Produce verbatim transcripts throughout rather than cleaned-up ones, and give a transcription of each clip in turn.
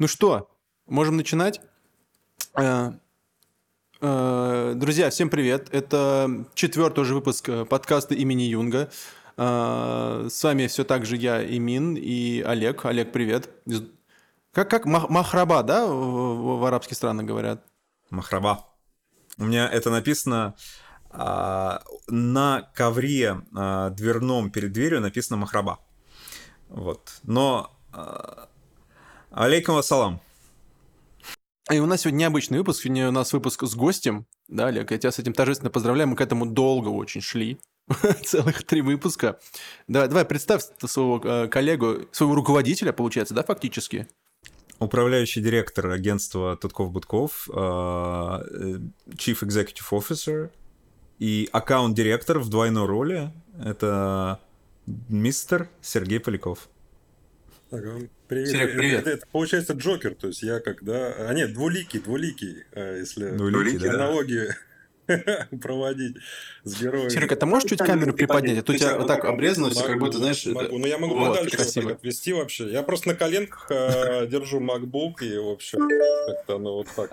Ну что, можем начинать? Друзья, всем привет. Это четвертый уже выпуск подкаста имени Юнга. С вами все так же я, Эмин, и Олег. Олег, привет. Как, как махраба, да, в, в арабских странах говорят? Махраба. У меня это написано а, на ковре а, дверном перед дверью написано махраба. Вот. Но а, алейкум ассалам. И у нас сегодня необычный выпуск. Сегодня у нас выпуск с гостем. Да, Олег, я тебя с этим торжественно поздравляю. Мы к этому долго очень шли. Целых три выпуска. Давай, давай представь своего коллегу, своего руководителя, получается, да, фактически? Управляющий директор агентства Тутков Бутков, Chief Executive Officer и аккаунт-директор в двойной роли. Это мистер Сергей Поляков. Так, привет. Серег, привет. Это, это получается Джокер, то есть я когда... А нет, двуликий, двуликий, если двуликий, да. Аналогию проводить с героем. Серег, а ты можешь чуть камеру приподнять? А то у тебя вот так обрезано, все как будто, знаешь... Ну я могу подальше отвести вообще. Я просто на коленках держу MacBook и, в общем, как-то оно вот так.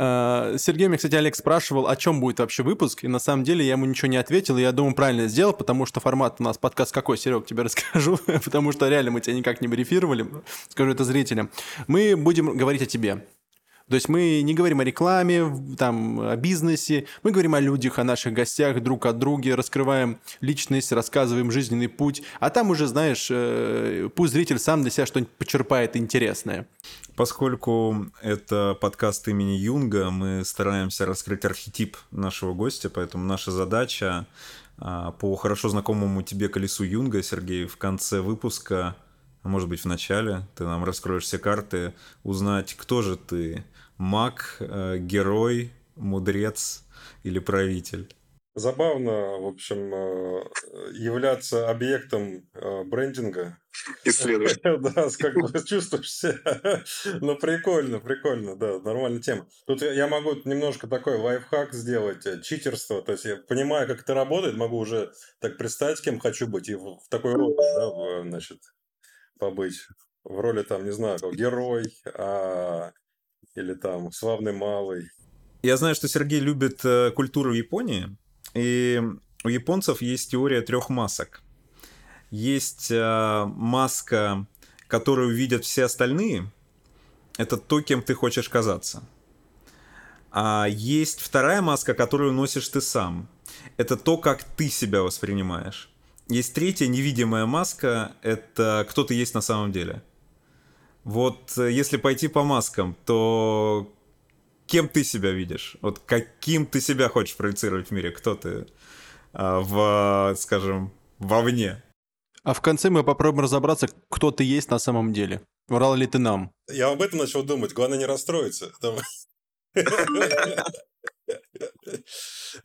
Сергей, меня, кстати, Олег спрашивал, о чем будет вообще выпуск, и на самом деле я ему ничего не ответил, и я думаю, правильно сделал, потому что формат у нас подкаст какой, Серег, тебе расскажу, потому что реально мы тебя никак не брифировали, скажу это зрителям. Мы будем говорить о тебе. То есть мы не говорим о рекламе, там, о бизнесе, мы говорим о людях, о наших гостях, друг о друге, раскрываем личность, рассказываем жизненный путь, а там уже, знаешь, пусть зритель сам для себя что-нибудь почерпает интересное. Поскольку это подкаст имени Юнга, мы стараемся раскрыть архетип нашего гостя, поэтому наша задача по хорошо знакомому тебе колесу Юнга, Сергей, в конце выпуска... Может быть, в начале ты нам раскроешь все карты, узнать, кто же ты, маг, герой, мудрец или правитель. Забавно, в общем, являться объектом брендинга. Исследователь. Да, как чувствуешь себя. Ну, прикольно, прикольно, да, нормальная тема. Тут я могу немножко такой лайфхак сделать, читерство. То есть я понимаю, как это работает, могу уже так представить, кем хочу быть, и в такой роли, да, значит... побыть в роли, там, не знаю, герой а... или там славный малый. Я знаю, что Сергей любит э, культуру Японии, и у японцев есть теория трех масок. Есть э, маска, которую видят все остальные, это то, кем ты хочешь казаться. А есть вторая маска, которую носишь ты сам, это то, как ты себя воспринимаешь. Есть третья невидимая маска, это кто ты есть на самом деле. Вот если пойти по маскам, то кем ты себя видишь? Вот каким ты себя хочешь проецировать в мире? Кто ты, а, в, скажем, вовне? А в конце мы попробуем разобраться, кто ты есть на самом деле. Врал ли ты нам? Я об этом начал думать, главное не расстроиться.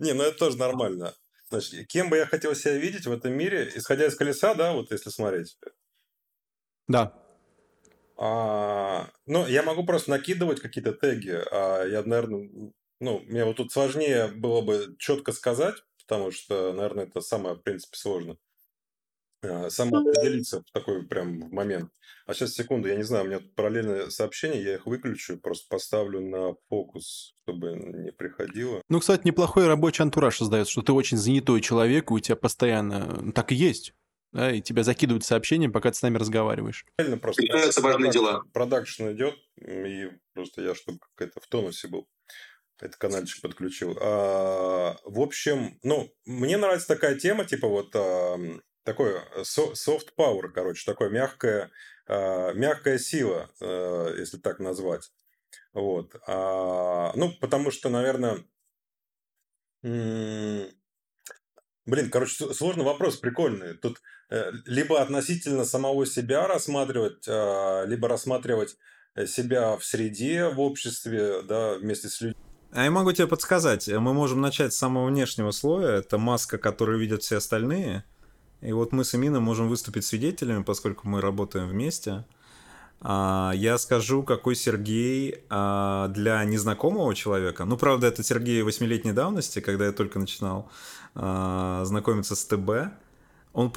Не, ну это тоже нормально. Значит, кем бы я хотел себя видеть в этом мире, исходя из колеса, да, вот если смотреть? Да. А, ну, я могу просто накидывать какие-то теги. А я, наверное, ну, мне вот тут сложнее было бы четко сказать, потому что, наверное, это самое, в принципе, сложно. А, самоопределиться в такой прям момент. А сейчас, секунду, я не знаю, у меня тут параллельные сообщения, я их выключу, просто поставлю на фокус, чтобы не приходило. Ну, кстати, неплохой рабочий антураж создается, что ты очень занятой человек, и у тебя постоянно так и есть, да, и тебя закидывают сообщения, пока ты с нами разговариваешь. Реально просто. Продакшн, важные дела. Продакшн идет, и просто я, чтобы как-то в тонусе был, этот канальчик подключил. А, в общем, ну, мне нравится такая тема, типа вот... Такое soft power, короче, такое мягкое, мягкая сила, если так назвать. Вот. Ну, потому что, наверное... Блин, короче, сложный вопрос, прикольный. Тут либо относительно самого себя рассматривать, либо рассматривать себя в среде, в обществе, да, вместе с людьми. А я могу тебе подсказать. Мы можем начать с самого внешнего слоя. Это маска, которую видят все остальные. И вот мы с Эмином можем выступить свидетелями, поскольку мы работаем вместе. Я скажу, какой Сергей для незнакомого человека. Ну, правда, это Сергей восьмилетней давности, когда я только начинал знакомиться с ТБ. Он,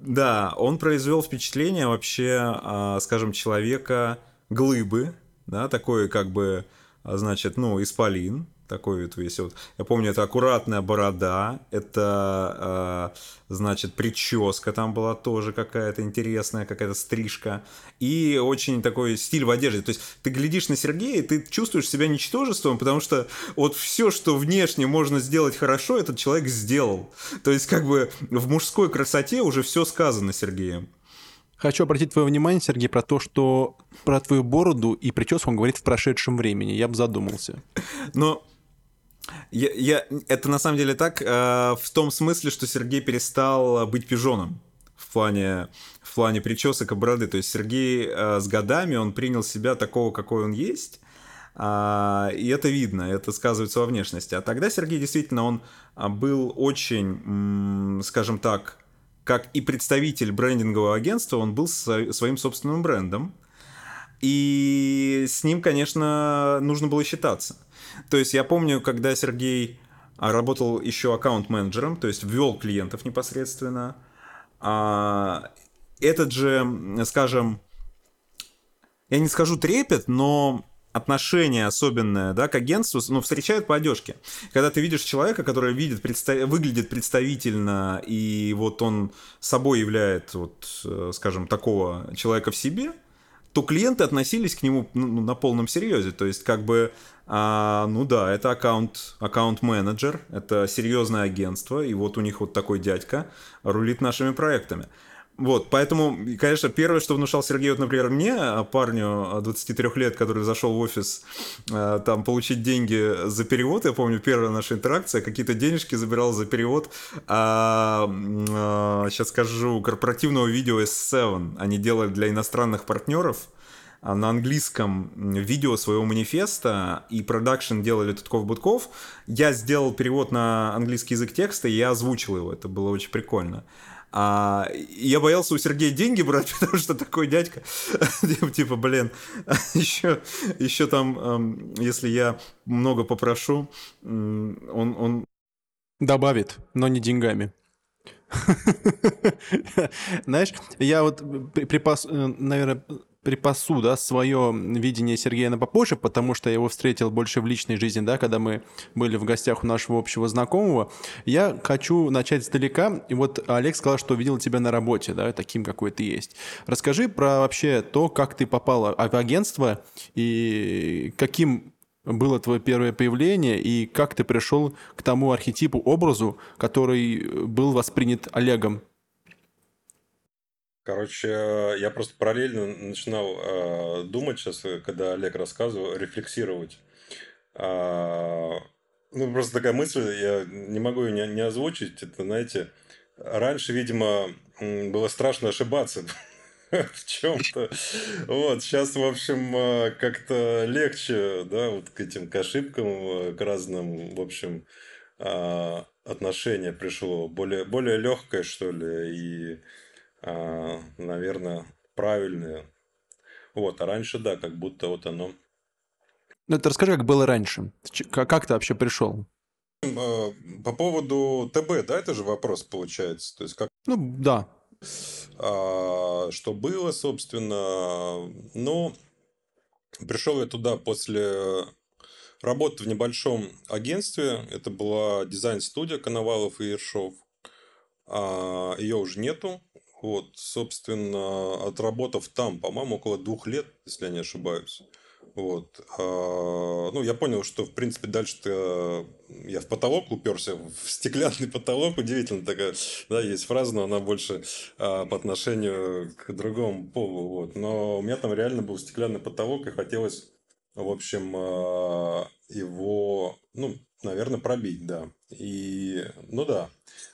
да, он произвел впечатление вообще, скажем, человека глыбы, да, такой как бы, значит, ну, исполин, такой вот весь вот. Я помню, это аккуратная борода, это, э, значит, прическа там была тоже какая-то интересная, какая-то стрижка. И очень такой стиль в одежде. То есть ты глядишь на Сергея, и ты чувствуешь себя ничтожеством, потому что вот все, что внешне можно сделать хорошо, этот человек сделал. То есть как бы в мужской красоте уже все сказано Сергеем. Хочу обратить твое внимание, Сергей, про то, что про твою бороду и прическу он говорит в прошедшем времени. Я бы задумался. Но... Я, я, это на самом деле так, э, в том смысле, что Сергей перестал быть пижоном в плане, в плане причесок и бороды. То есть Сергей э, с годами, он принял себя такого, какой он есть, э, и это видно, это сказывается во внешности. А тогда Сергей действительно, он был очень, м, скажем так, как и представитель брендингового агентства, он был со, своим собственным брендом. И с ним, конечно, нужно было считаться. То есть я помню, когда Сергей работал еще аккаунт-менеджером, то есть ввел клиентов непосредственно, этот же, скажем, я не скажу трепет, но отношение особенное, да, к агентству, ну, встречают по одежке. Когда ты видишь человека, который видит, представ... выглядит представительно, и вот он собой является, вот, скажем, такого человека в себе, то клиенты относились к нему, ну, на полном серьезе. То есть как бы, а, ну да, это аккаунт, аккаунт-менеджер, это серьезное агентство, и вот у них вот такой дядька рулит нашими проектами. Вот, поэтому, конечно, первое, что внушал Сергей, вот, например, мне, парню двадцати трёх лет, который зашел в офис там получить деньги за перевод, я помню, первая наша интеракция, какие-то денежки забирал за перевод, а, а, сейчас скажу, корпоративного видео эс семь, они делали для иностранных партнеров на английском видео своего манифеста, и продакшн делали Тутков Бутков, я сделал перевод на английский язык текста, и я озвучил его, это было очень прикольно. А я боялся у Сергея деньги брать, потому что такой дядька, типа, блин, еще, еще там, если я много попрошу, он, он... добавит, но не деньгами. Знаешь, я вот, припас, наверное, припасу, да, свое видение Сергея на попозже, потому что я его встретил больше в личной жизни, да, когда мы были в гостях у нашего общего знакомого. Я хочу начать издалека. И вот Олег сказал, что видел тебя на работе, да, таким, какой ты есть. Расскажи про вообще то, как ты попал в агентство, и каким было твое первое появление, и как ты пришел к тому архетипу, образу, который был воспринят Олегом. Короче, я просто параллельно начинал э, думать сейчас, когда Олег рассказывал, рефлексировать. А, ну, просто такая мысль, я не могу ее не, не озвучить. Это, знаете, раньше, видимо, было страшно ошибаться в чем-то. Вот, сейчас, в общем, как-то легче, да, вот к этим к ошибкам, к разным, в общем, отношение пришло. Более, более легкое, что ли, и... А, наверное, правильные. Вот, а раньше, да, как будто вот оно... Ну, ты расскажи, как было раньше. Как, как ты вообще пришел? По поводу ТБ, да, это же вопрос получается? То есть, как... Ну, да. А, что было, собственно... Ну, пришел я туда после работы в небольшом агентстве. Это была дизайн-студия Коновалов и Ершов. А, ее уже нету. Вот, собственно, отработав там, по-моему, около двух лет, если я не ошибаюсь. Вот. А, ну, я понял, что, в принципе, дальше-то я в потолок уперся, в стеклянный потолок. Удивительно такая, да, есть фраза, но она больше а, по отношению к другому полу. Вот. Но у меня там реально был стеклянный потолок, и хотелось, в общем, а, его, ну, наверное, пробить, да. И, ну, да.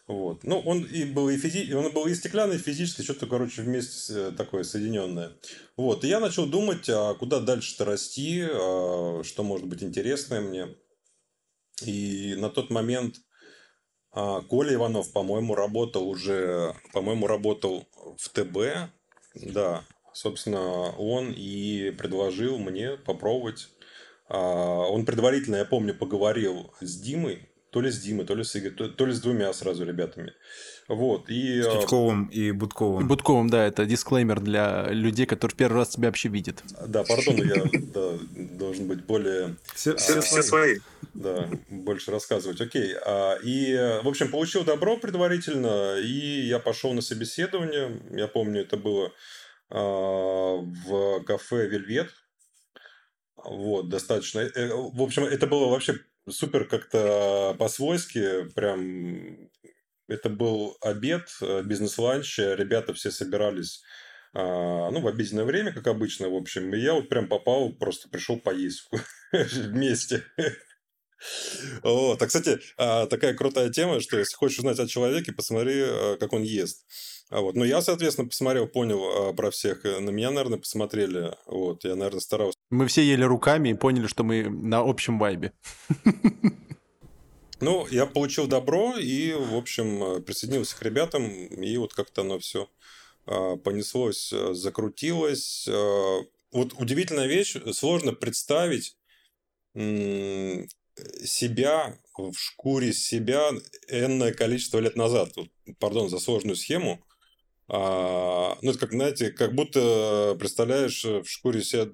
Вот. Ну, он и был и, физи... он был и стеклянный, и физический, что-то, короче, вместе такое соединенное. Вот. И я начал думать, а куда дальше-то расти, а что может быть интересное мне. И на тот момент а, Коля Иванов, по-моему, работал уже, по-моему, работал в ТБ. Да, собственно, он и предложил мне попробовать. А, он предварительно, я помню, поговорил с Димой, то ли с Димой, то ли с Игорем, то, то ли с двумя сразу ребятами. Вот, и... С Тутковым и Бутковым. Бутковым, да, это дисклеймер для людей, которые в первый раз тебя вообще видят. Да, пардон, я да, должен быть более... Все, а, все, все свои. Да, больше рассказывать, окей. А, и, в общем, получил добро предварительно, и я пошел на собеседование. Я помню, это было а, в кафе «Вельвет». Вот, достаточно... В общем, это было вообще супер как-то по-свойски, прям... Это был обед, бизнес-ланч, ребята все собирались, ну, в обеденное время, как обычно, в общем, и я вот прям попал, просто пришел поесть вместе. Вот, а, кстати, такая крутая тема, что если хочешь узнать о человеке, посмотри, как он ест. Вот. Ну, я, соответственно, посмотрел, понял про всех. На меня, наверное, посмотрели. Вот, я, наверное, старался. Мы все ели руками и поняли, что мы на общем вайбе. Ну, я получил добро и, в общем, присоединился к ребятам, и вот как-то оно все понеслось, закрутилось. Вот удивительная вещь, сложно представить себя в шкуре себя энное количество лет назад. Вот, пардон за сложную схему. А, ну, это как, знаете, как будто представляешь в шкуре себя,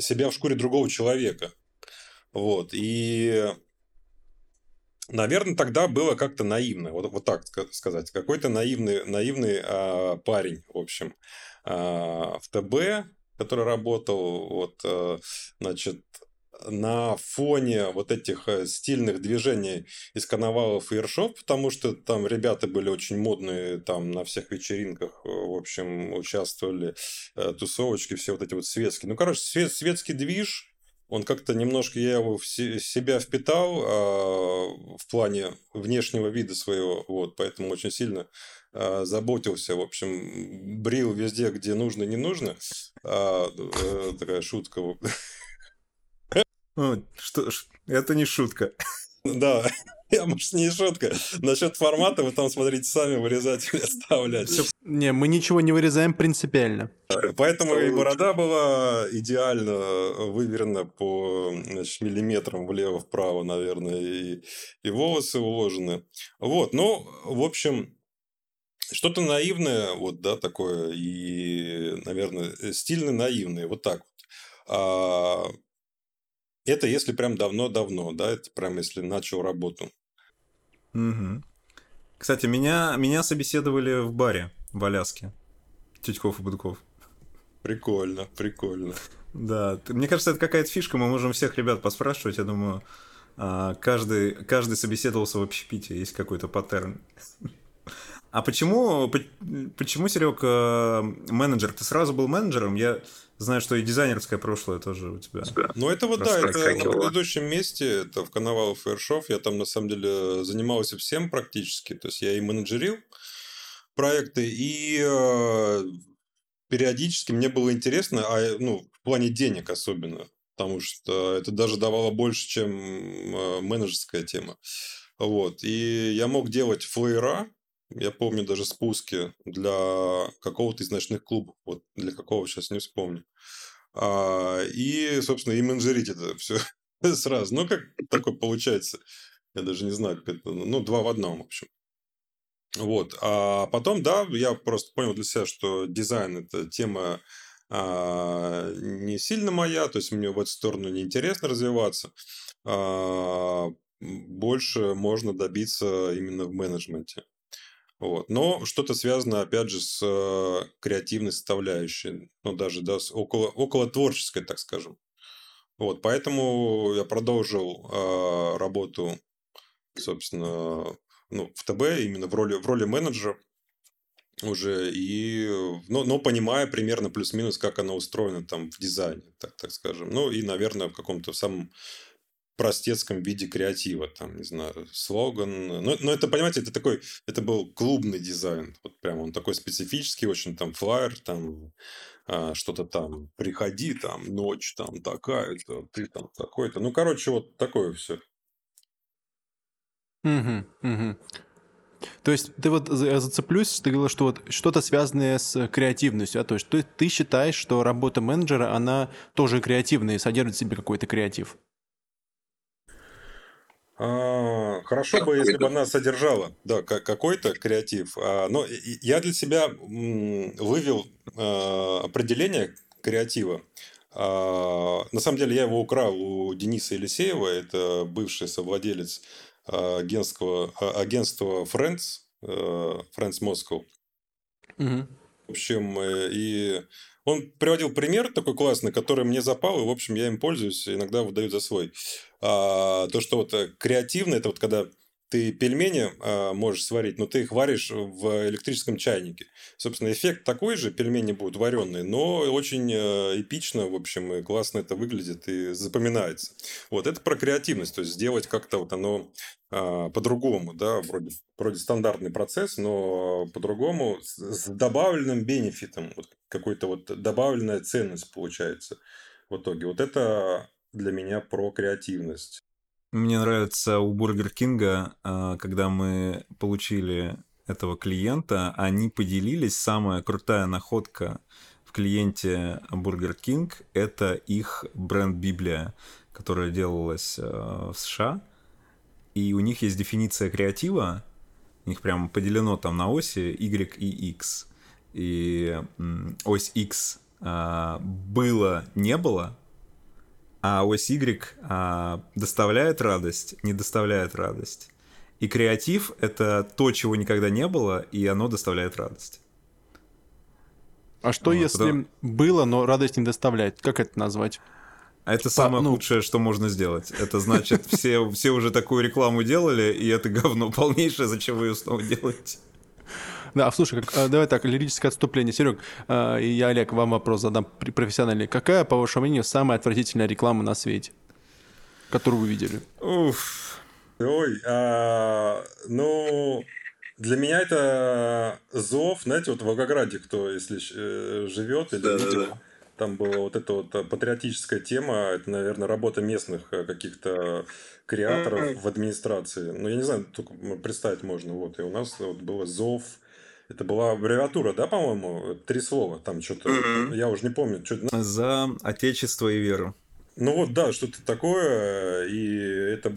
себя в шкуре другого человека. Вот, и... Наверное, тогда было как-то наивно, вот, вот так сказать. Какой-то наивный, наивный а, парень, в общем, а, в ТБ, который работал, вот, а, значит, на фоне вот этих стильных движений из Коновалов и Ершов, потому что там ребята были очень модные, там на всех вечеринках, в общем, участвовали, тусовочки, все вот эти вот светские. Ну, короче, свет, светский движ... Он как-то немножко, я его в себя впитал э, в плане внешнего вида своего, вот, поэтому очень сильно э, заботился, в общем, брил везде, где нужно, не нужно. А, э, такая шутка. Что, это не шутка. Да, может, не шутка. Насчет формата вы там смотрите сами, вырезать или оставлять. Не, мы ничего не вырезаем принципиально. Поэтому и борода была идеально выверена по, значит, миллиметрам влево-вправо, наверное, и, и волосы уложены. Вот, ну, в общем, что-то наивное, вот, да, такое, и, наверное, стильно наивное, вот так вот. А... Это если прям давно-давно, да, это прям если начал работу. Угу. Кстати, меня, меня собеседовали в баре в Аляске. Тутков и Бутков. Прикольно, прикольно. Да, мне кажется, это какая-то фишка, мы можем всех ребят поспрашивать, я думаю, каждый, каждый собеседовался в общепите, есть какой-то паттерн. А почему, почему, Серег, менеджер? Ты сразу был менеджером? Я знаю, что и дизайнерское прошлое тоже у тебя. Ну, это вот, да, это на предыдущем месте, это в Коновалов и Ершов. Я там, на самом деле, занимался всем практически. То есть, я и менеджерил проекты, и периодически мне было интересно, а, ну, в плане денег особенно, потому что это даже давало больше, чем менеджерская тема. Вот. И я мог делать флеера, я помню даже спуски для какого-то из ночных клубов. Вот для какого сейчас не вспомню. А, и, собственно, и менеджерить это все сразу. Ну, как такое получается? Я даже не знаю, как это. Ну, два в одном, в общем. Вот. А потом, да, я просто понял для себя, что дизайн – это тема а, не сильно моя. То есть, мне в эту сторону неинтересно развиваться. А, больше можно добиться именно в менеджменте. Вот. Но что-то связано, опять же, с э, креативной составляющей, ну, даже да, с около, около творческой, так скажем. Вот. Поэтому я продолжил э, работу, собственно, ну, в ТБ, именно в роли, в роли менеджера уже, и, но, но понимая примерно плюс-минус, как она устроена там в дизайне, так, так скажем. Ну, и, наверное, в каком-то самом... простецком виде креатива, там, не знаю, слоган. Но, но это, понимаете, это такой, это был клубный дизайн, вот прям он такой специфический, очень там флаер, там а, что-то там, приходи, там, ночь, там, такая-то, ты там такой-то. Ну, короче, вот такое все. Угу, угу. То есть, ты вот зацеплюсь, ты говорил, что вот что-то связанное с креативностью, а то есть ты, ты считаешь, что работа менеджера, она тоже креативная и содержит в себе какой-то креатив? А, хорошо как бы, если бы она содержала да, какой-то креатив. А, но я для себя вывел а, определение креатива. А, на самом деле я его украл у Дениса Елисеева, это бывший совладелец агентского, агентства Friends, Friends Moscow. Угу. В общем, и он приводил пример такой классный, который мне запал, и, в общем, я им пользуюсь, иногда выдаю за свой. А, то, что вот креативно, это вот когда ты пельмени а, можешь сварить, но ты их варишь в электрическом чайнике. Собственно, эффект такой же, пельмени будут вареные, но очень эпично, в общем, и классно это выглядит и запоминается. Вот, это про креативность, то есть сделать как-то вот оно а, по-другому, да, вроде, вроде стандартный процесс, но по-другому, с добавленным бенефитом, вот какой-то вот добавленная ценность получается в итоге. Вот это для меня про креативность. Мне нравится у Burger King, когда мы получили этого клиента, они поделились. Самая крутая находка в клиенте Burger King – это их бренд-библия, которая делалась в США. И у них есть дефиниция креатива. У них прям поделено там на оси Y и X. И ось X было, не было. А ось Y а, доставляет радость, не доставляет радость. И креатив — это то, чего никогда не было, и оно доставляет радость. А что, вот, если потому... было, но радость не доставляет? Как это назвать? А это По... самое ну... худшее, что можно сделать. Это значит, все, все уже такую рекламу делали, и это говно полнейшее, зачем вы ее снова делаете? Да, слушай, как, давай так, лирическое отступление. Серег, э, и я, Олег, вам вопрос задам профессиональный. Какая, по вашему мнению, самая отвратительная реклама на свете, которую вы видели? Уф. Ой, а, ну, для меня это зов, знаете, вот в Волгограде, кто, если э, живет или да, видел, да, да. Там была вот эта вот патриотическая тема, это, наверное, работа местных каких-то креаторов mm-hmm. в администрации. Ну, я не знаю, только представить можно. Вот, и у нас вот было зов. Это была аббревиатура, да, по-моему? Три слова там что-то, mm-hmm. я уже не помню. Что-то... За отечество и веру. Ну вот, да, что-то такое. И это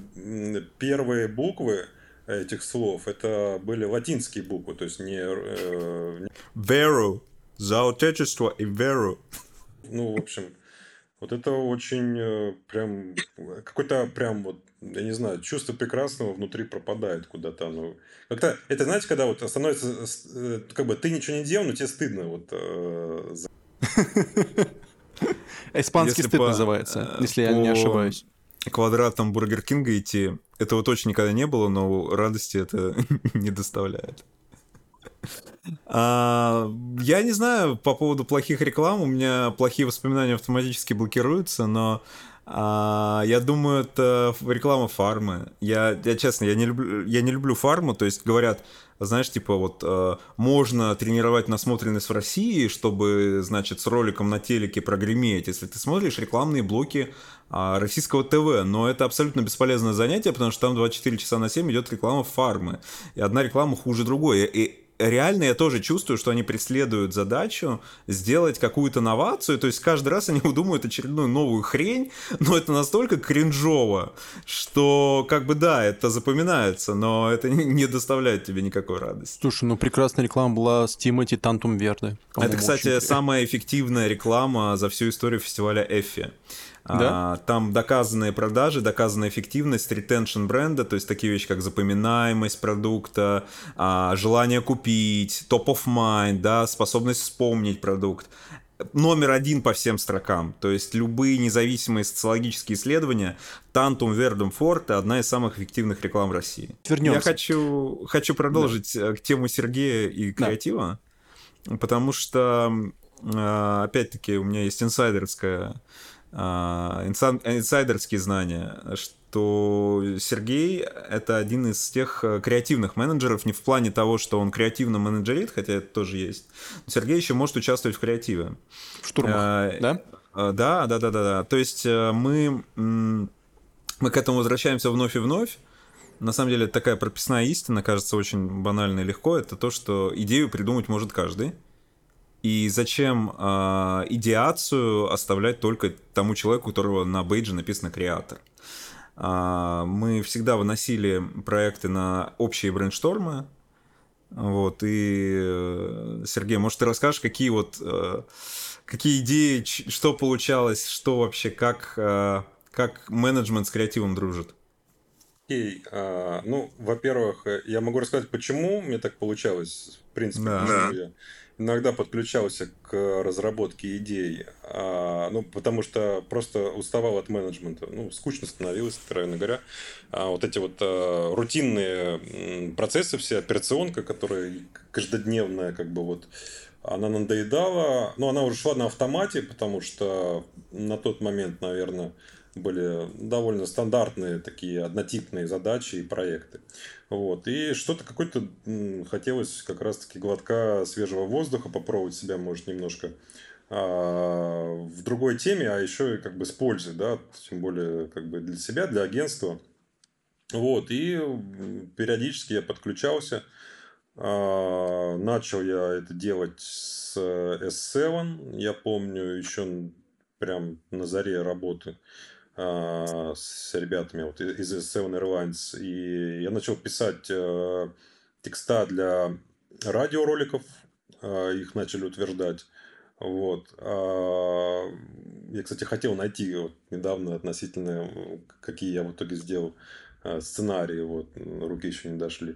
первые буквы этих слов, это были латинские буквы, то есть не... Э, веру. За отечество и веру. Ну, в общем, вот это очень э, прям... Какое-то прям вот... Я не знаю, чувство прекрасного внутри пропадает куда-то. Оно... Как-то, это, знаете, когда вот становится... Как бы ты ничего не делал, но тебе стыдно. Вот, э, за... Испанский если стыд по, называется, если я не ошибаюсь. Квадратом Бургер Кинга идти. Этого точно никогда не было, но радости это не доставляет. А, я не знаю по поводу плохих реклам. У меня плохие воспоминания автоматически блокируются, но... А, я думаю, это реклама фармы. Я, я честно, я не люблю, я не люблю фарму. То есть говорят, знаешь, типа вот э, можно тренировать насмотренность в России, чтобы, значит, с роликом на телеке прогреметь, если ты смотришь рекламные блоки э, российского ТВ. Но это абсолютно бесполезное занятие, потому что там двадцать четыре часа на семь идет реклама фармы. И одна реклама хуже другой. И реально я тоже чувствую, что они преследуют задачу сделать какую-то новацию, то есть каждый раз они удумывают очередную новую хрень, но это настолько кринжово, что как бы да, это запоминается, но это не доставляет тебе никакой радости. Слушай, ну прекрасная реклама была с Тимати Тантум Верде. Это, кстати, очень... самая эффективная реклама за всю историю фестиваля Эффи. Да? А, там доказанные продажи, доказанная эффективность, ретеншн бренда, то есть такие вещи, как запоминаемость продукта, а, желание купить, top of mind, да, способность вспомнить продукт. Номер один по всем строкам. То есть любые независимые социологические исследования, Tantum Verdum Forte — одна из самых эффективных реклам России. Вернемся. Я хочу, хочу продолжить да. тему Сергея и креатива, да. потому что, опять-таки, у меня есть инсайдерская... инсайдерские знания, что Сергей — это один из тех креативных менеджеров, не в плане того, что он креативно менеджерит, хотя это тоже есть, но Сергей еще может участвовать в креативе. В штурмах, а, да? Да, да, да, да, да. То есть мы, мы к этому возвращаемся вновь и вновь. На самом деле это такая прописная истина, кажется, очень банально и легко. Это то, что идею придумать может каждый. И зачем э, идеацию оставлять только тому человеку, у которого на бейдже написано «креатор». мы всегда выносили проекты на общие брейнштормы. Вот, и, Сергей, может, ты расскажешь, какие вот, какие идеи, что получалось, что вообще, как, как менеджмент с креативом дружит? Окей, okay. Ну, во-первых, я могу рассказать, почему мне так получалось, в принципе, да. Почему я иногда подключался к разработке идей, ну, потому что просто уставал от менеджмента, ну, скучно становилось, откровенно говоря, вот эти вот рутинные процессы, все операционка, которая каждодневная, как бы вот, она надоедала, но она уже шла на автомате, потому что на тот момент, наверное, были довольно стандартные такие однотипные задачи и проекты. Вот. И что-то какой-то м- хотелось как раз-таки глотка свежего воздуха, попробовать себя, может, немножко а- в другой теме, а еще и как бы с пользой, да, тем более как бы для себя, для агентства. Вот. И периодически я подключался. А- начал я это делать с эс семь, я помню, еще прям на заре работы с ребятами вот из эс семь Airlines, и я начал писать э, текста для радиороликов, э, их начали утверждать. Вот. А, я, кстати, хотел найти вот, недавно относительно, какие я в итоге сделал э, сценарии, вот, руки еще не дошли.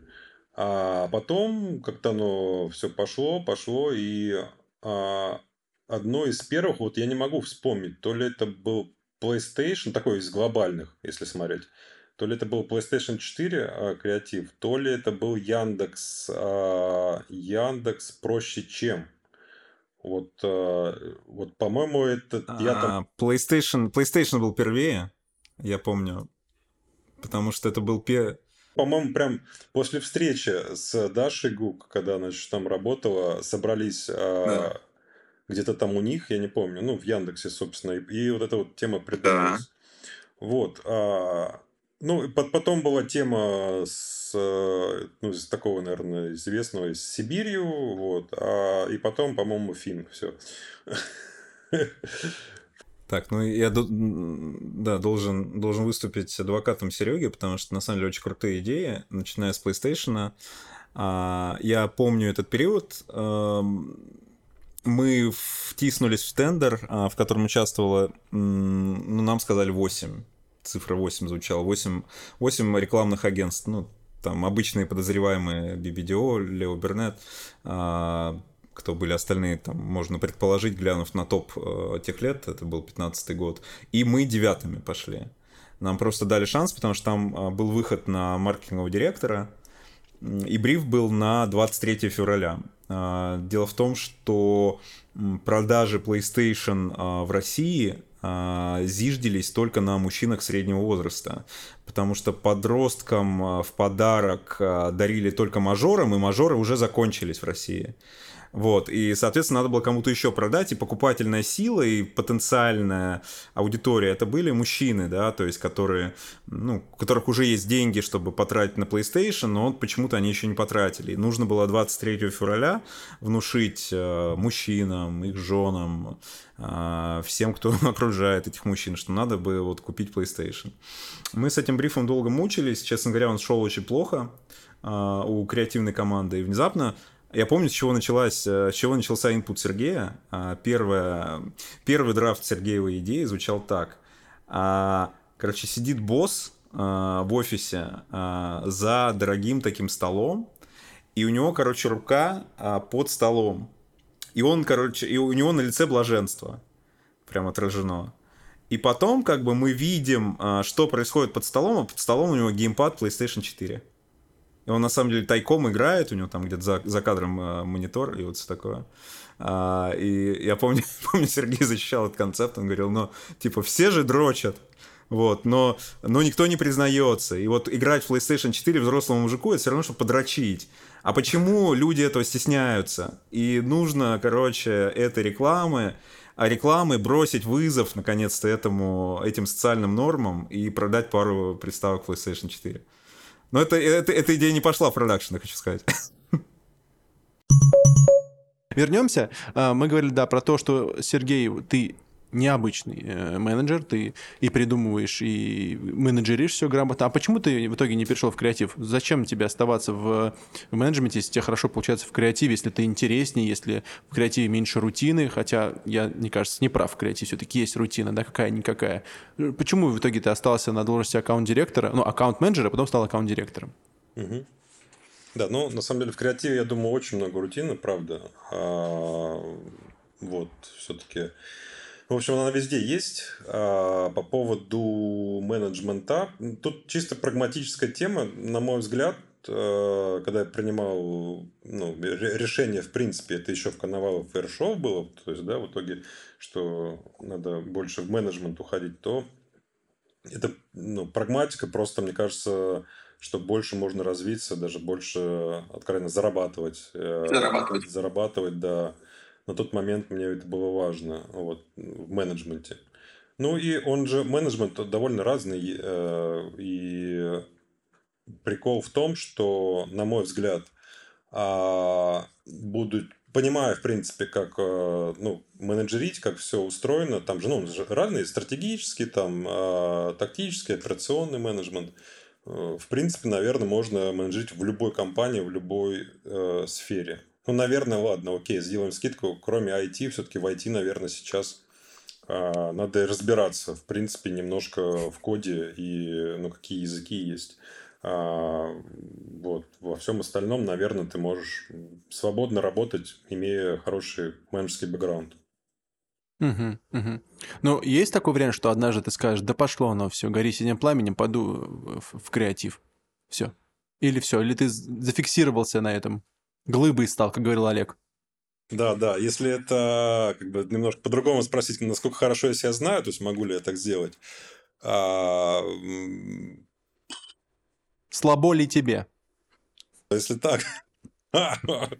А потом как-то оно все пошло, пошло, и э, одно из первых, вот я не могу вспомнить, то ли это был PlayStation, такой из глобальных, если смотреть. То ли это был PlayStation четыре а, креатив, то ли это был Яндекс. А, Яндекс проще чем. Вот, а, вот по-моему, это... А, я там... PlayStation, PlayStation был первее, я помню. Потому что это был первый... По-моему, прям после встречи с Дашей Гук, когда она еще там работала, собрались... А... Да. Где-то там у них, я не помню, ну, в Яндексе, собственно, и, и вот эта вот тема придумалась. Да. Вот. А, ну, под, потом была тема с, ну, с такого, наверное, известного, с Сибирью, вот, а, и потом, по-моему, Фин, все. Так, ну, я, да, должен, должен выступить адвокатом Сереги, потому что, на самом деле, очень крутые идеи, начиная с PlayStation. А, я помню этот период... Мы втиснулись в тендер, в котором участвовало, ну, нам сказали восемь, цифра восемь звучала, восемь, восемь рекламных агентств, ну, там обычные подозреваемые, би би ди о, Лео Бернет, кто были остальные, там, можно предположить, глянув на топ тех лет, это был пятнадцатый год, и мы девятыми пошли. Нам просто дали шанс, потому что там был выход на маркетингового директора, и бриф был на двадцать третье февраля. Дело в том, что продажи PlayStation в России зиждились только на мужчинах среднего возраста, потому что подросткам в подарок дарили только мажорам, и мажоры уже закончились в России. Вот, и, соответственно, надо было кому-то еще продать, и покупательная сила, и потенциальная аудитория, это были мужчины, да, то есть, которые, ну, у которых уже есть деньги, чтобы потратить на PlayStation, но почему-то они еще не потратили. И нужно было двадцать третьего февраля внушить мужчинам, их женам, всем, кто окружает этих мужчин, что надо бы вот купить PlayStation. Мы с этим брифом долго мучились, честно говоря, он шел очень плохо у креативной команды, и внезапно я помню, с чего началась, с чего начался инпут Сергея. Первое, первый драфт Сергеевой идеи звучал так. Короче, сидит босс в офисе за дорогим таким столом, и у него, короче, рука под столом. И он, короче, и у него на лице блаженство. Прям отражено. И потом, как бы, мы видим, что происходит под столом, а под столом у него геймпад PlayStation четыре. Он на самом деле тайком играет, у него там где-то за, за кадром э, монитор и вот все такое. А, и я помню, помню, Сергей защищал этот концепт, он говорил, ну, типа, все же дрочат, вот, но, но никто не признается. И вот играть в PlayStation четыре взрослому мужику, это все равно, что подрочить. А почему люди этого стесняются? И нужно, короче, этой рекламы, а рекламы бросить вызов, наконец-то, этому, этим социальным нормам и продать пару приставок PlayStation четыре. Но это, это, эта идея не пошла в продакшн, я хочу сказать. Вернемся. Мы говорили, да, про то, что, Сергей, ты необычный менеджер, ты и придумываешь, и менеджеришь все грамотно. А почему ты в итоге не перешел в креатив? Зачем тебе оставаться в, в менеджменте, если тебе хорошо получается в креативе, если ты интереснее, если в креативе меньше рутины, хотя я, мне кажется, не прав, в креативе все-таки есть рутина, да, какая-никакая. Почему в итоге ты остался на должности аккаунт-директора, ну, аккаунт-менеджера, а потом стал аккаунт-директором? Угу. Да, ну, на самом деле в креативе, я думаю, очень много рутины, правда. А, вот, все-таки... В общем, она везде есть. А по поводу менеджмента. Тут чисто прагматическая тема, на мой взгляд, когда я принимал ну, решение, в принципе, это еще в Коновалов и Ершов было, то есть, да, в итоге, что надо больше в менеджмент уходить, то это ну, прагматика, просто, мне кажется, что больше можно развиться, даже больше, откровенно, зарабатывать. Зарабатывать. Зарабатывать, да. На тот момент мне это было важно вот, в менеджменте. Ну и он же, менеджмент довольно разный. Э, и прикол в том, что, на мой взгляд, э, будут, понимая, в принципе, как э, ну, менеджерить, как все устроено, там же ну, разные стратегические, там, э, тактический, операционный менеджмент. Э, в принципе, наверное, можно менеджерить в любой компании, в любой э, сфере. Ну, наверное, ладно, окей, сделаем скидку. Кроме ай ти, все-таки в ай ти, наверное, сейчас э, надо разбираться, в принципе, немножко в коде и, ну, какие языки есть. А, вот. Во всем остальном, наверное, ты можешь свободно работать, имея хороший менеджерский бэкграунд. Угу, угу. Ну, есть такой вариант, что однажды ты скажешь, да пошло оно все, гори синим пламенем, пойду в, в креатив. Все. Или все, или ты зафиксировался на этом? Глыбой стал, как говорил Олег. Да, да. Если это как бы немножко по-другому спросить, насколько хорошо я себя знаю, то есть могу ли я так сделать. А... Слабо ли тебе? Если так... Это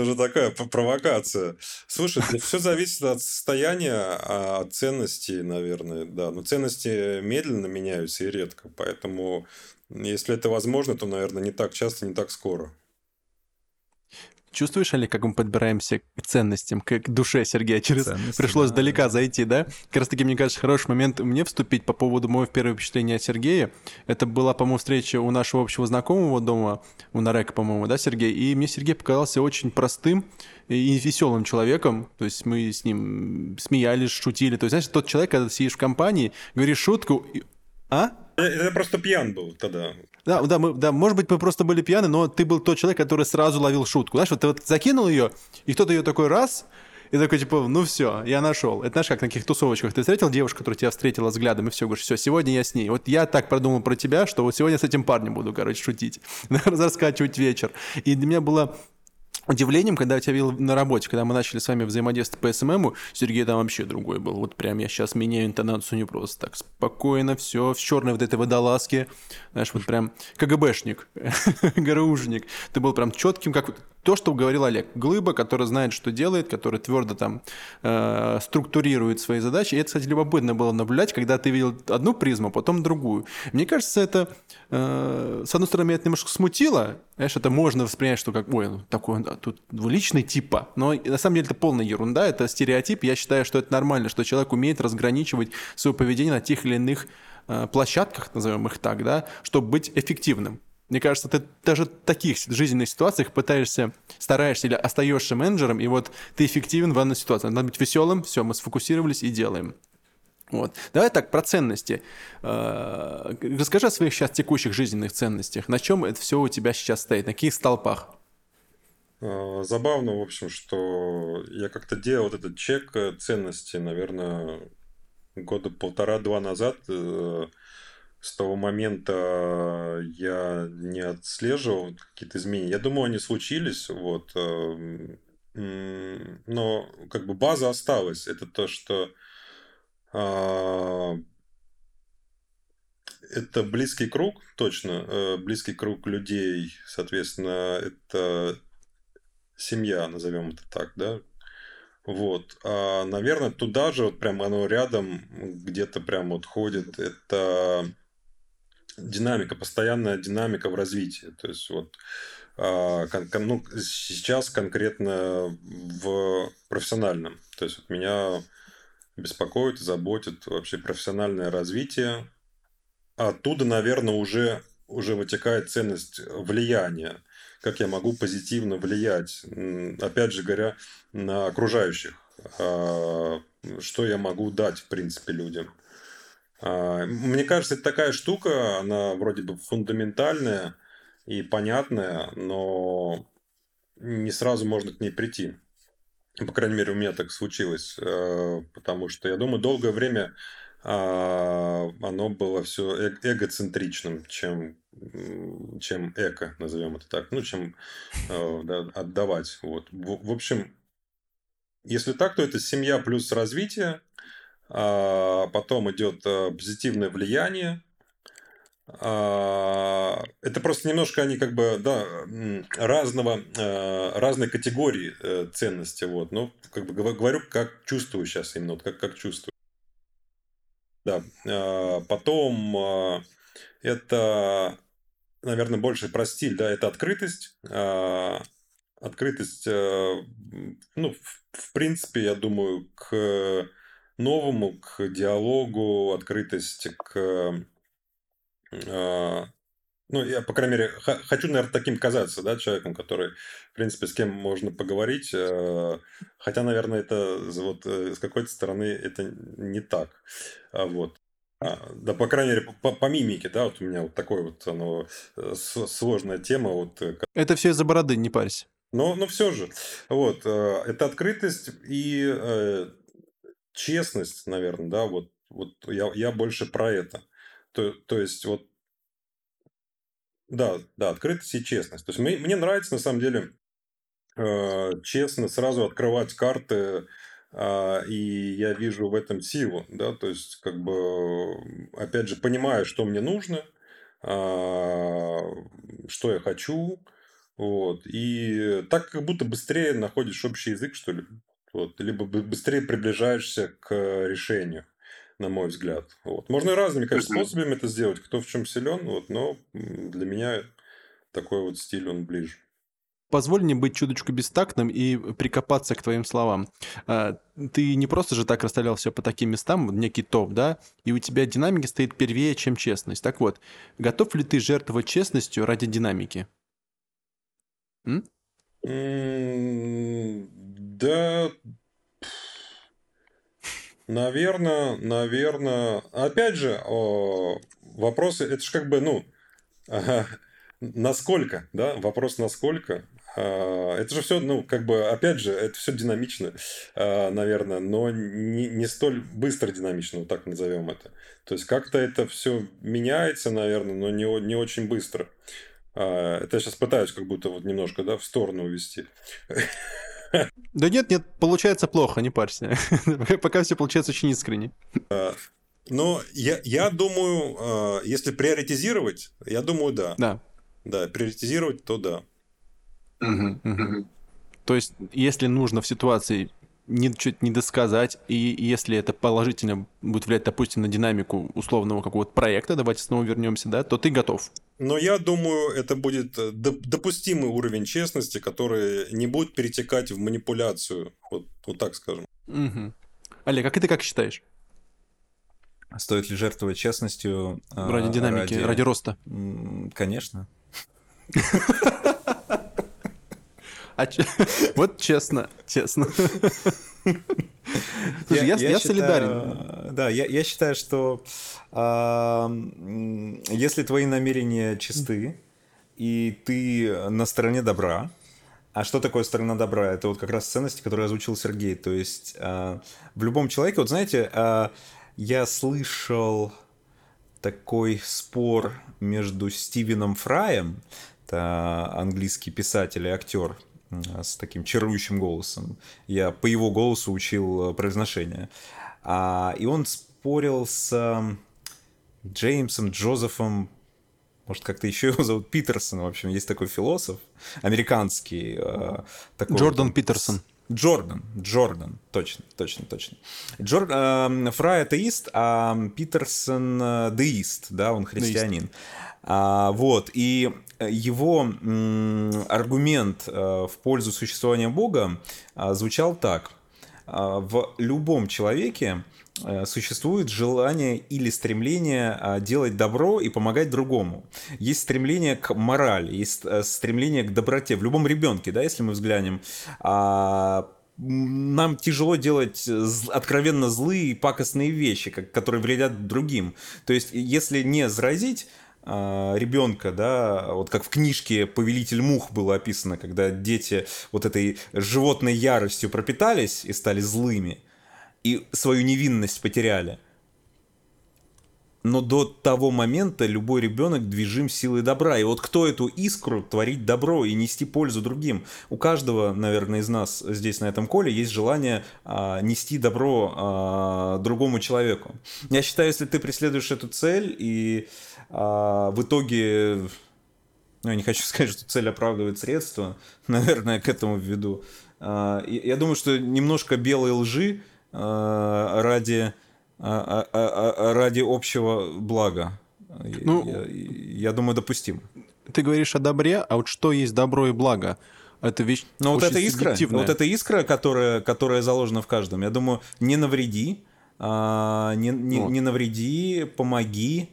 уже такая провокация. Слушай, все зависит от состояния, от ценностей, наверное, да. Но ценности медленно меняются и редко, поэтому... Если это возможно, то, наверное, не так часто, не так скоро. Чувствуешь, Олег, как мы подбираемся к ценностям, к душе Сергея? Через... Ценности, пришлось да, далеко да. зайти, да? Как раз-таки, мне кажется, хороший момент мне вступить по поводу моего первого впечатления от Сергея. Это была, по-моему, встреча у нашего общего знакомого дома, у Нарека, по-моему, да, Сергей? И мне Сергей показался очень простым и веселым человеком. То есть мы с ним смеялись, шутили. То есть, знаешь, тот человек, когда ты сидишь в компании, говоришь шутку... И... А? Я просто пьян был тогда. Да, да, мы, да, может быть, мы просто были пьяны, но ты был тот человек, который сразу ловил шутку. Знаешь, вот ты вот закинул ее, и кто-то ее такой раз, и такой типа, ну все, я нашел. Это знаешь, как на каких тусовочках ты встретил девушку, которая тебя встретила взглядом, и все, говоришь, все, сегодня я с ней. Вот я так продумал про тебя, что вот сегодня с этим парнем буду, короче, шутить, раскачивать вечер. И для меня было... удивлением, когда я тебя видел на работе, когда мы начали с вами взаимодействовать по эс эм эм, Сергей там вообще другой был. Вот прям я сейчас меняю интонацию не просто так. Спокойно, все, в черной вот этой водолазке. Знаешь, вот прям КГБшник, ГРУшник. Ты был прям четким, как то, что говорил Олег. Глыба, который знает, что делает, который твердо там э, структурирует свои задачи. И это, кстати, любопытно было наблюдать, когда ты видел одну призму, потом другую. Мне кажется, это, э, с одной стороны, меня это немножко смутило. Знаешь, это можно воспринять, что как, ой, ну такой он тут двуличный типа, но на самом деле это полная ерунда, это стереотип, я считаю, что это нормально, что человек умеет разграничивать свое поведение на тех или иных э, площадках, назовем их так, да, чтобы быть эффективным. Мне кажется, ты даже в таких жизненных ситуациях пытаешься, стараешься или остаешься менеджером, и вот ты эффективен в данной ситуации. Надо быть веселым, все, мы сфокусировались и делаем. Вот. Давай так, про ценности. Э-э, расскажи о своих сейчас текущих жизненных ценностях, на чем это все у тебя сейчас стоит, на каких столпах? Забавно, в общем, что я как-то делал вот этот чек ценностей, наверное, года полтора-два назад. С того момента я не отслеживал какие-то изменения. Я думаю, они случились, вот. Но как бы база осталась. Это то, что это близкий круг, точно, близкий круг людей, соответственно, это... семья, назовем это так, да. Вот. А, наверное, туда же, вот прям оно рядом, где-то прям вот ходит, это динамика, постоянная динамика в развитии. То есть, вот а, кон- ну, сейчас конкретно в профессиональном. То есть, вот меня беспокоит и заботит вообще профессиональное развитие. Оттуда, наверное, уже, уже вытекает ценность влияния. Как я могу позитивно влиять, опять же говоря, на окружающих. Что я могу дать, в принципе, людям. Мне кажется, это такая штука, она вроде бы фундаментальная и понятная, но не сразу можно к ней прийти. По крайней мере, у меня так случилось, потому что, я думаю, долгое время оно было все эгоцентричным, чем, чем эко, назовем это так, ну, чем да, отдавать. Вот. В общем, если так, то это семья плюс развитие, потом идет позитивное влияние. Это просто немножко они как бы да, разного, разной категории ценности. Вот. Но как бы говорю, как чувствую сейчас именно, вот как, как чувствую. Да. Потом это, наверное, больше про стиль, да, это открытость. Открытость, ну, в принципе, я думаю, к новому, к диалогу, открытость к... Ну, я, по крайней мере, хочу, наверное, таким казаться, да, человеком, который, в принципе, с кем можно поговорить. Хотя, наверное, это вот с какой-то стороны это не так. Вот. Да, по крайней мере, по, по мимике, да, вот у меня вот такое вот оно, сложная тема. Вот. Это все из-за бороды, не парься. Но, но все же. Вот. Это открытость и честность, наверное, да, вот, вот я, я больше про это. То, то есть, вот, да, да, открытость и честность. То есть, мне, мне нравится, на самом деле, э, честно сразу открывать карты, э, и я вижу в этом силу, да, то есть, как бы, опять же, понимаю, что мне нужно, э, что я хочу, вот, и так как будто быстрее находишь общий язык, что ли, вот, либо быстрее приближаешься к решению. На мой взгляд. Вот. Можно и разными, конечно, способами это сделать, кто в чем силен, вот, но для меня такой вот стиль, он ближе. Позволь мне быть чуточку бестактным и прикопаться к твоим словам. Ты не просто же так расставлял все по таким местам, некий топ, да, и у тебя динамика стоит первее, чем честность. Так вот, готов ли ты жертвовать честностью ради динамики? М? Mm, да... Наверное, наверное... Опять же, вопросы... Это же как бы, ну... Насколько, да? Вопрос насколько. Это же все, ну, как бы... Опять же, это все динамично, наверное, но не, не столь быстро динамично, вот так назовем это. То есть, как-то это все меняется, наверное, но не, не очень быстро. Это я сейчас пытаюсь как будто вот немножко, да, в сторону увести. Да нет, нет, получается плохо, не парься. Пока все получается очень искренне. Но я, я думаю, если приоритизировать, я думаю, да. Да. Да, приоритизировать, то да. Угу, угу. То есть, если нужно в ситуации чуть не досказать, и если это положительно будет влиять, допустим, на динамику условного какого-то проекта, давайте снова вернемся, да, то ты готов. Но я думаю, это будет допустимый уровень честности, который не будет перетекать в манипуляцию, вот, вот так скажем. Угу. Олег, а ты как считаешь? Стоит ли жертвовать честностью? Ради динамики, ради, ради роста? Конечно. Вот честно, честно. Слушай, я, я, я считаю, солидарен. Да, я, я считаю, что э, если твои намерения чисты, и ты на стороне добра, а что такое сторона добра? Это вот как раз ценности, которые озвучил Сергей. То есть э, в любом человеке, вот знаете, э, я слышал такой спор между Стивеном Фраем, это английский писатель и актер, с таким чарующим голосом. Я по его голосу учил произношение. А, и он спорил с Джеймсом, Джозефом, может, как-то еще его зовут, Питерсон, в общем, есть такой философ, американский. Такой, Джордан Питерсон. Джордан, Джордан, точно, точно, точно. Джор... Фрай атеист, а Питерсон деист, да, он христианин. Деист. А, вот, и... Его аргумент в пользу существования Бога звучал так. в любом человеке существует желание или стремление делать добро и помогать другому. Есть стремление к морали, есть стремление к доброте. В любом ребенке, да, если мы взглянем, нам тяжело делать откровенно злые и пакостные вещи, которые вредят другим. То есть, если не заразить ребенка, да, вот как в книжке «Повелитель мух» было описано, когда дети вот этой животной яростью пропитались и стали злыми, и свою невинность потеряли. Но до того момента любой ребенок движим силой добра. И вот кто эту искру творить добро и нести пользу другим? У каждого, наверное, из нас здесь, на этом коле, есть желание а, нести добро а, другому человеку. Я считаю, если ты преследуешь эту цель, и а, в итоге... Ну, я не хочу сказать, что цель оправдывает средства. Наверное, к этому веду. А, я думаю, что немножко белой лжи а, ради... А, а, а, ради общего блага. Ну, я, я думаю, допустим. Ты говоришь о добре, а вот что есть добро и благо? Это вещь но очень вот эта искра, субъективная. Вот эта искра, которая, которая заложена в каждом. Я думаю, не навреди, а, не, не, вот. не навреди, помоги.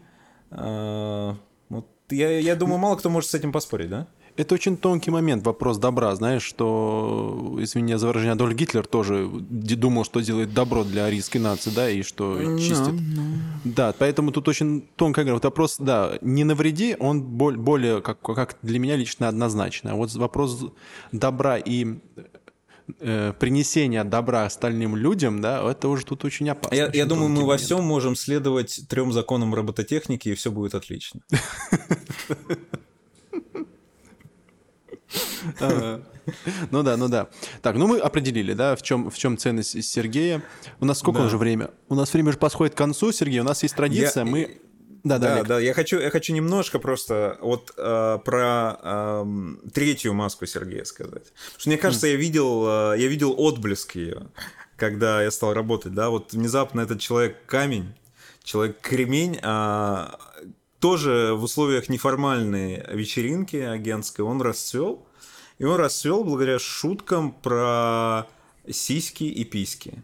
А, вот я, я думаю, мало кто может с этим поспорить, да? Это очень тонкий момент, вопрос добра. Знаешь, что, извини за выражение, Адольф Гитлер тоже думал, что делает добро для арийской нации, да, и что чистит. No, no. Да, поэтому тут очень тонкая игра. Вот вопрос, да, не навреди, он более, как, как для меня лично, однозначный. А вот вопрос добра и... принесение добра остальным людям, да, это уже тут очень опасно. Я, очень я думаю, мы момент. Во всем можем следовать трем законам робототехники, и все будет отлично. Ну да, ну да. Так, ну мы определили, да, в чем, в чем ценность Сергея. У нас сколько да. уже время? У нас время уже подходит к концу, Сергей. У нас есть традиция, я... мы... Да, да, да, да. Я, хочу, я хочу немножко просто вот э, про э, третью маску Сергея сказать. Потому что, мне кажется, mm. я, видел, э, я видел отблеск ее, когда я стал работать. Да, вот внезапно этот человек камень, человек кремень, э, тоже в условиях неформальной вечеринки агентской он расцвел. И он расцвел благодаря шуткам про сиськи и письки.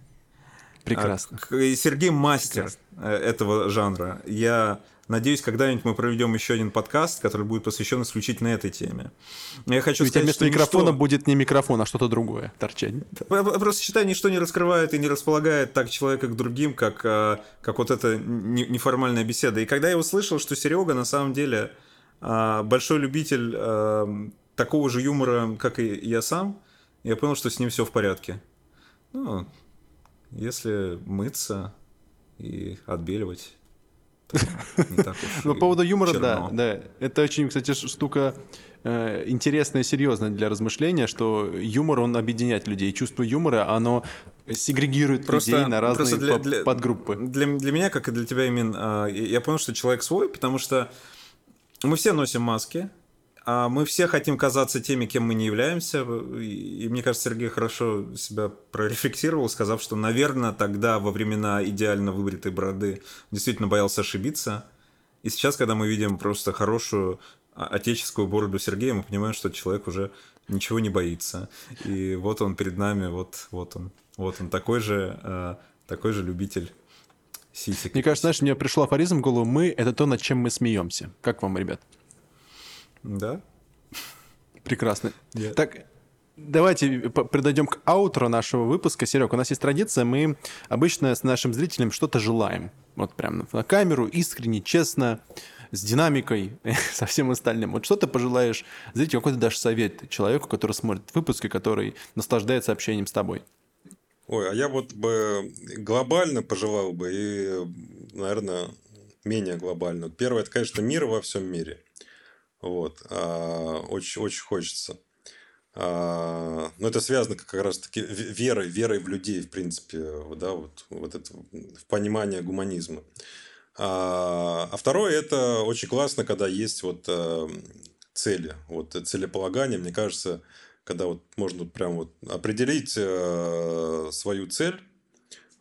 Прекрасно. Сергей мастер Прекрасно. этого жанра. Я надеюсь, когда-нибудь мы проведем еще один подкаст, который будет посвящен исключительно этой теме. Я хочу Ведь сказать, вместо что микрофона ничто... будет не микрофон, а что-то другое торчать. Я просто считаю, ничто не раскрывает и не располагает так человека к другим, как, как вот эта неформальная беседа. И когда я услышал, что Серега на самом деле большой любитель такого же юмора, как и я сам, я понял, что с ним все в порядке. Ну, если мыться и отбеливать, то не так уж. По поводу юмора, да, да. Это очень, кстати, штука интересная и серьезная для размышления, что юмор, он объединяет людей. Чувство юмора, оно сегрегирует людей на разные подгруппы. Для меня, как и для тебя, Эмин, я понял, что человек свой, потому что мы все носим маски, мы все хотим казаться теми, кем мы не являемся. И мне кажется, Сергей хорошо себя прорефлексировал, сказав, что, наверное, тогда, во времена идеально выбритой бороды, действительно боялся ошибиться. И сейчас, когда мы видим просто хорошую отеческую бороду Сергея, мы понимаем, что человек уже ничего не боится. И вот он перед нами, вот, вот он. Вот он такой же, такой же любитель сисек. Мне кажется, знаешь, мне пришел афоризм в голову: мы — это то, над чем мы смеемся. Как вам, ребят? Да. Прекрасно. Yeah. Так, давайте подойдем к аутро нашего выпуска. Серег, у нас есть традиция, мы обычно с нашим зрителем что-то желаем. Вот прям на камеру, искренне, честно, с динамикой, со всем остальным. Вот что ты пожелаешь зрителю, какой ты дашь совет человеку, который смотрит выпуск и который наслаждается общением с тобой? Ой, а я вот бы глобально пожелал бы и, наверное, менее глобально. Первое, это, конечно, мир во всем мире. Вот. Очень, очень хочется. Но это связано как раз-таки верой, верой в людей, в принципе, да, вот, вот это, в понимание гуманизма. А второе, это очень классно, когда есть вот цели, вот целеполагание. Мне кажется, когда вот можно прям вот определить свою цель,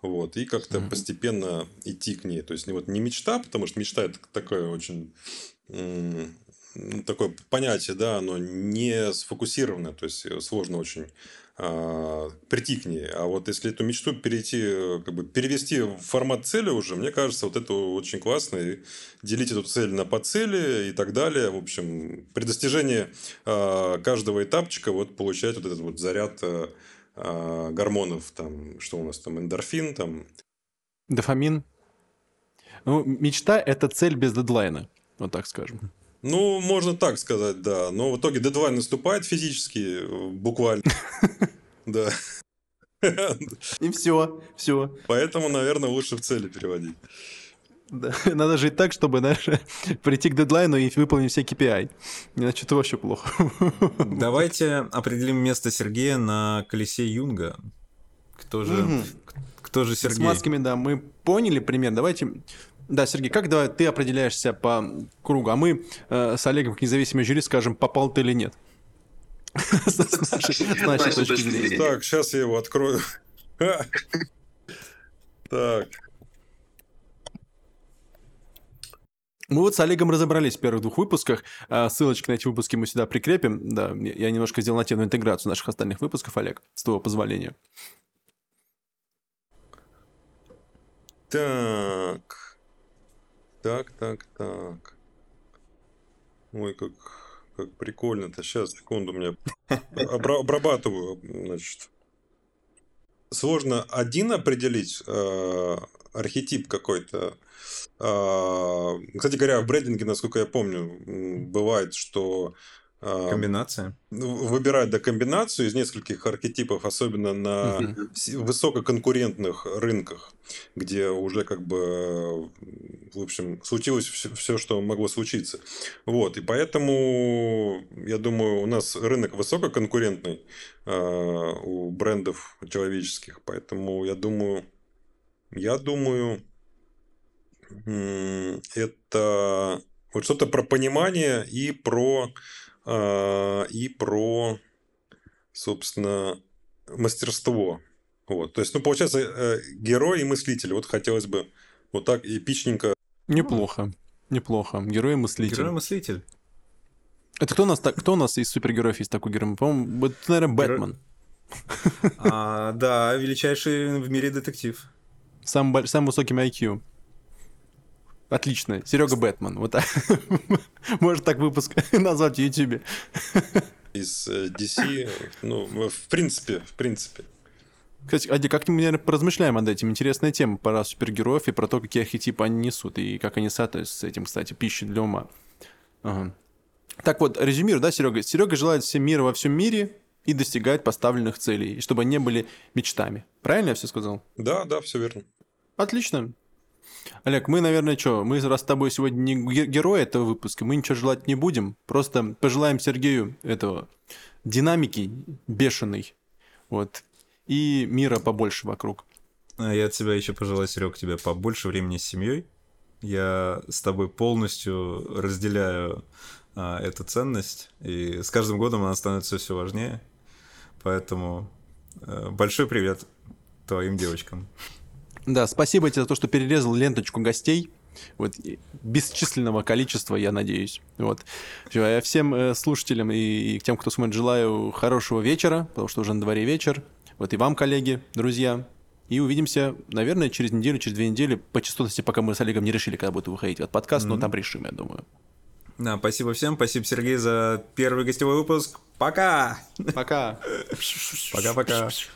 вот, и как-то mm-hmm. постепенно идти к ней. То есть вот не мечта, потому что мечта — это такое очень... такое понятие, да, оно не сфокусированное, то есть сложно очень прийти к ней. А вот если эту мечту перейти, как бы перевести в формат цели уже, мне кажется, вот это очень классно. И делить эту цель на подцели и так далее. В общем, при достижении каждого этапчика вот получать вот этот вот заряд гормонов. Там, что у нас там? Эндорфин. Там. Дофамин. Ну, мечта – это цель без дедлайна. Вот так скажем. Ну, можно так сказать, да. Но в итоге дедлайн наступает физически, буквально. Да. И все, все. Поэтому, наверное, лучше в цели переводить. Надо жить так, чтобы прийти к дедлайну и выполнить все кей пи ай. Иначе это вообще плохо. Давайте определим место Сергея на колесе Юнга. Кто же Сергей? С масками, да. Мы поняли пример. Давайте... Да, Сергей, как давай ты определяешься по кругу, а мы э, с Олегом, как независимый жюри, скажем, попал ты или нет? Так, сейчас я его открою. Так. Мы вот с Олегом разобрались в первых двух выпусках. Ссылочки на эти выпуски мы сюда прикрепим. Да, я немножко сделал нативную интеграцию наших остальных выпусков, Олег, с твоего позволения. Так... Так, так, так. Ой, как, как прикольно-то. Сейчас, секунду, меня обрабатываю. Значит, сложно один определить э, архетип какой-то. Э, кстати говоря, в брендинге, насколько я помню, бывает, что... Э, комбинация. Выбирать, да, комбинацию из нескольких архетипов, особенно на угу. высококонкурентных рынках, где уже как бы... В общем, случилось все, все, что могло случиться. Вот. И поэтому, я думаю, у нас рынок высококонкурентный э, у брендов человеческих. Поэтому, я думаю, я думаю, э, это вот что-то про понимание и про, э, и про, собственно, мастерство. Вот. То есть, ну, получается, э, герой и мыслитель. Вот хотелось бы вот так эпичненько. Неплохо, неплохо. Герой-мыслитель. Герой-мыслитель. Это кто у нас, так, кто у нас из супергероев есть такой герой? По-моему, это, наверное, Бэтмен. Геро... а, да, величайший в мире детектив. Сам, самым высоким ай кью. Отлично. Серега Бэтмен. Вот так. Может так выпуск назвать в Ютубе. Из ди си, ну, в принципе, в принципе. Кстати, Ади, как-нибудь, наверное, поразмышляем над этим. Интересная тема про супергероев и про то, какие архетипы они несут, и как они соотносятся с этим, кстати, пищей для ума. Ага. Так вот, резюмирую, да, Серега? Серега желает всем мира во всем мире и достигает поставленных целей, и чтобы они не были мечтами. Правильно я все сказал? Да, да, все верно. Отлично. Олег, мы, наверное, что, мы раз с тобой сегодня не герои этого выпуска, мы ничего желать не будем, просто пожелаем Сергею этого динамики бешеной, вот, и мира побольше вокруг. А я от себя еще пожелаю, Серег, тебе побольше времени с семьей. Я с тобой полностью разделяю а, эту ценность. И с каждым годом она становится все важнее. Поэтому а, большой привет твоим девочкам. Да, спасибо тебе за то, что перерезал ленточку гостей. Вот, бесчисленного количества, я надеюсь. Вот. Всё, я всем э, слушателям и, и тем, кто смотрит, желаю хорошего вечера, потому что уже на дворе вечер. Вот и вам, коллеги, друзья. И увидимся, наверное, через неделю, через две недели. По частотности, пока мы с Олегом не решили, когда будет выходить от подкаста, mm-hmm. но там решим, я думаю. Да, спасибо всем. Спасибо, Сергей, за первый гостевой выпуск. Пока! Пока! Пока-пока.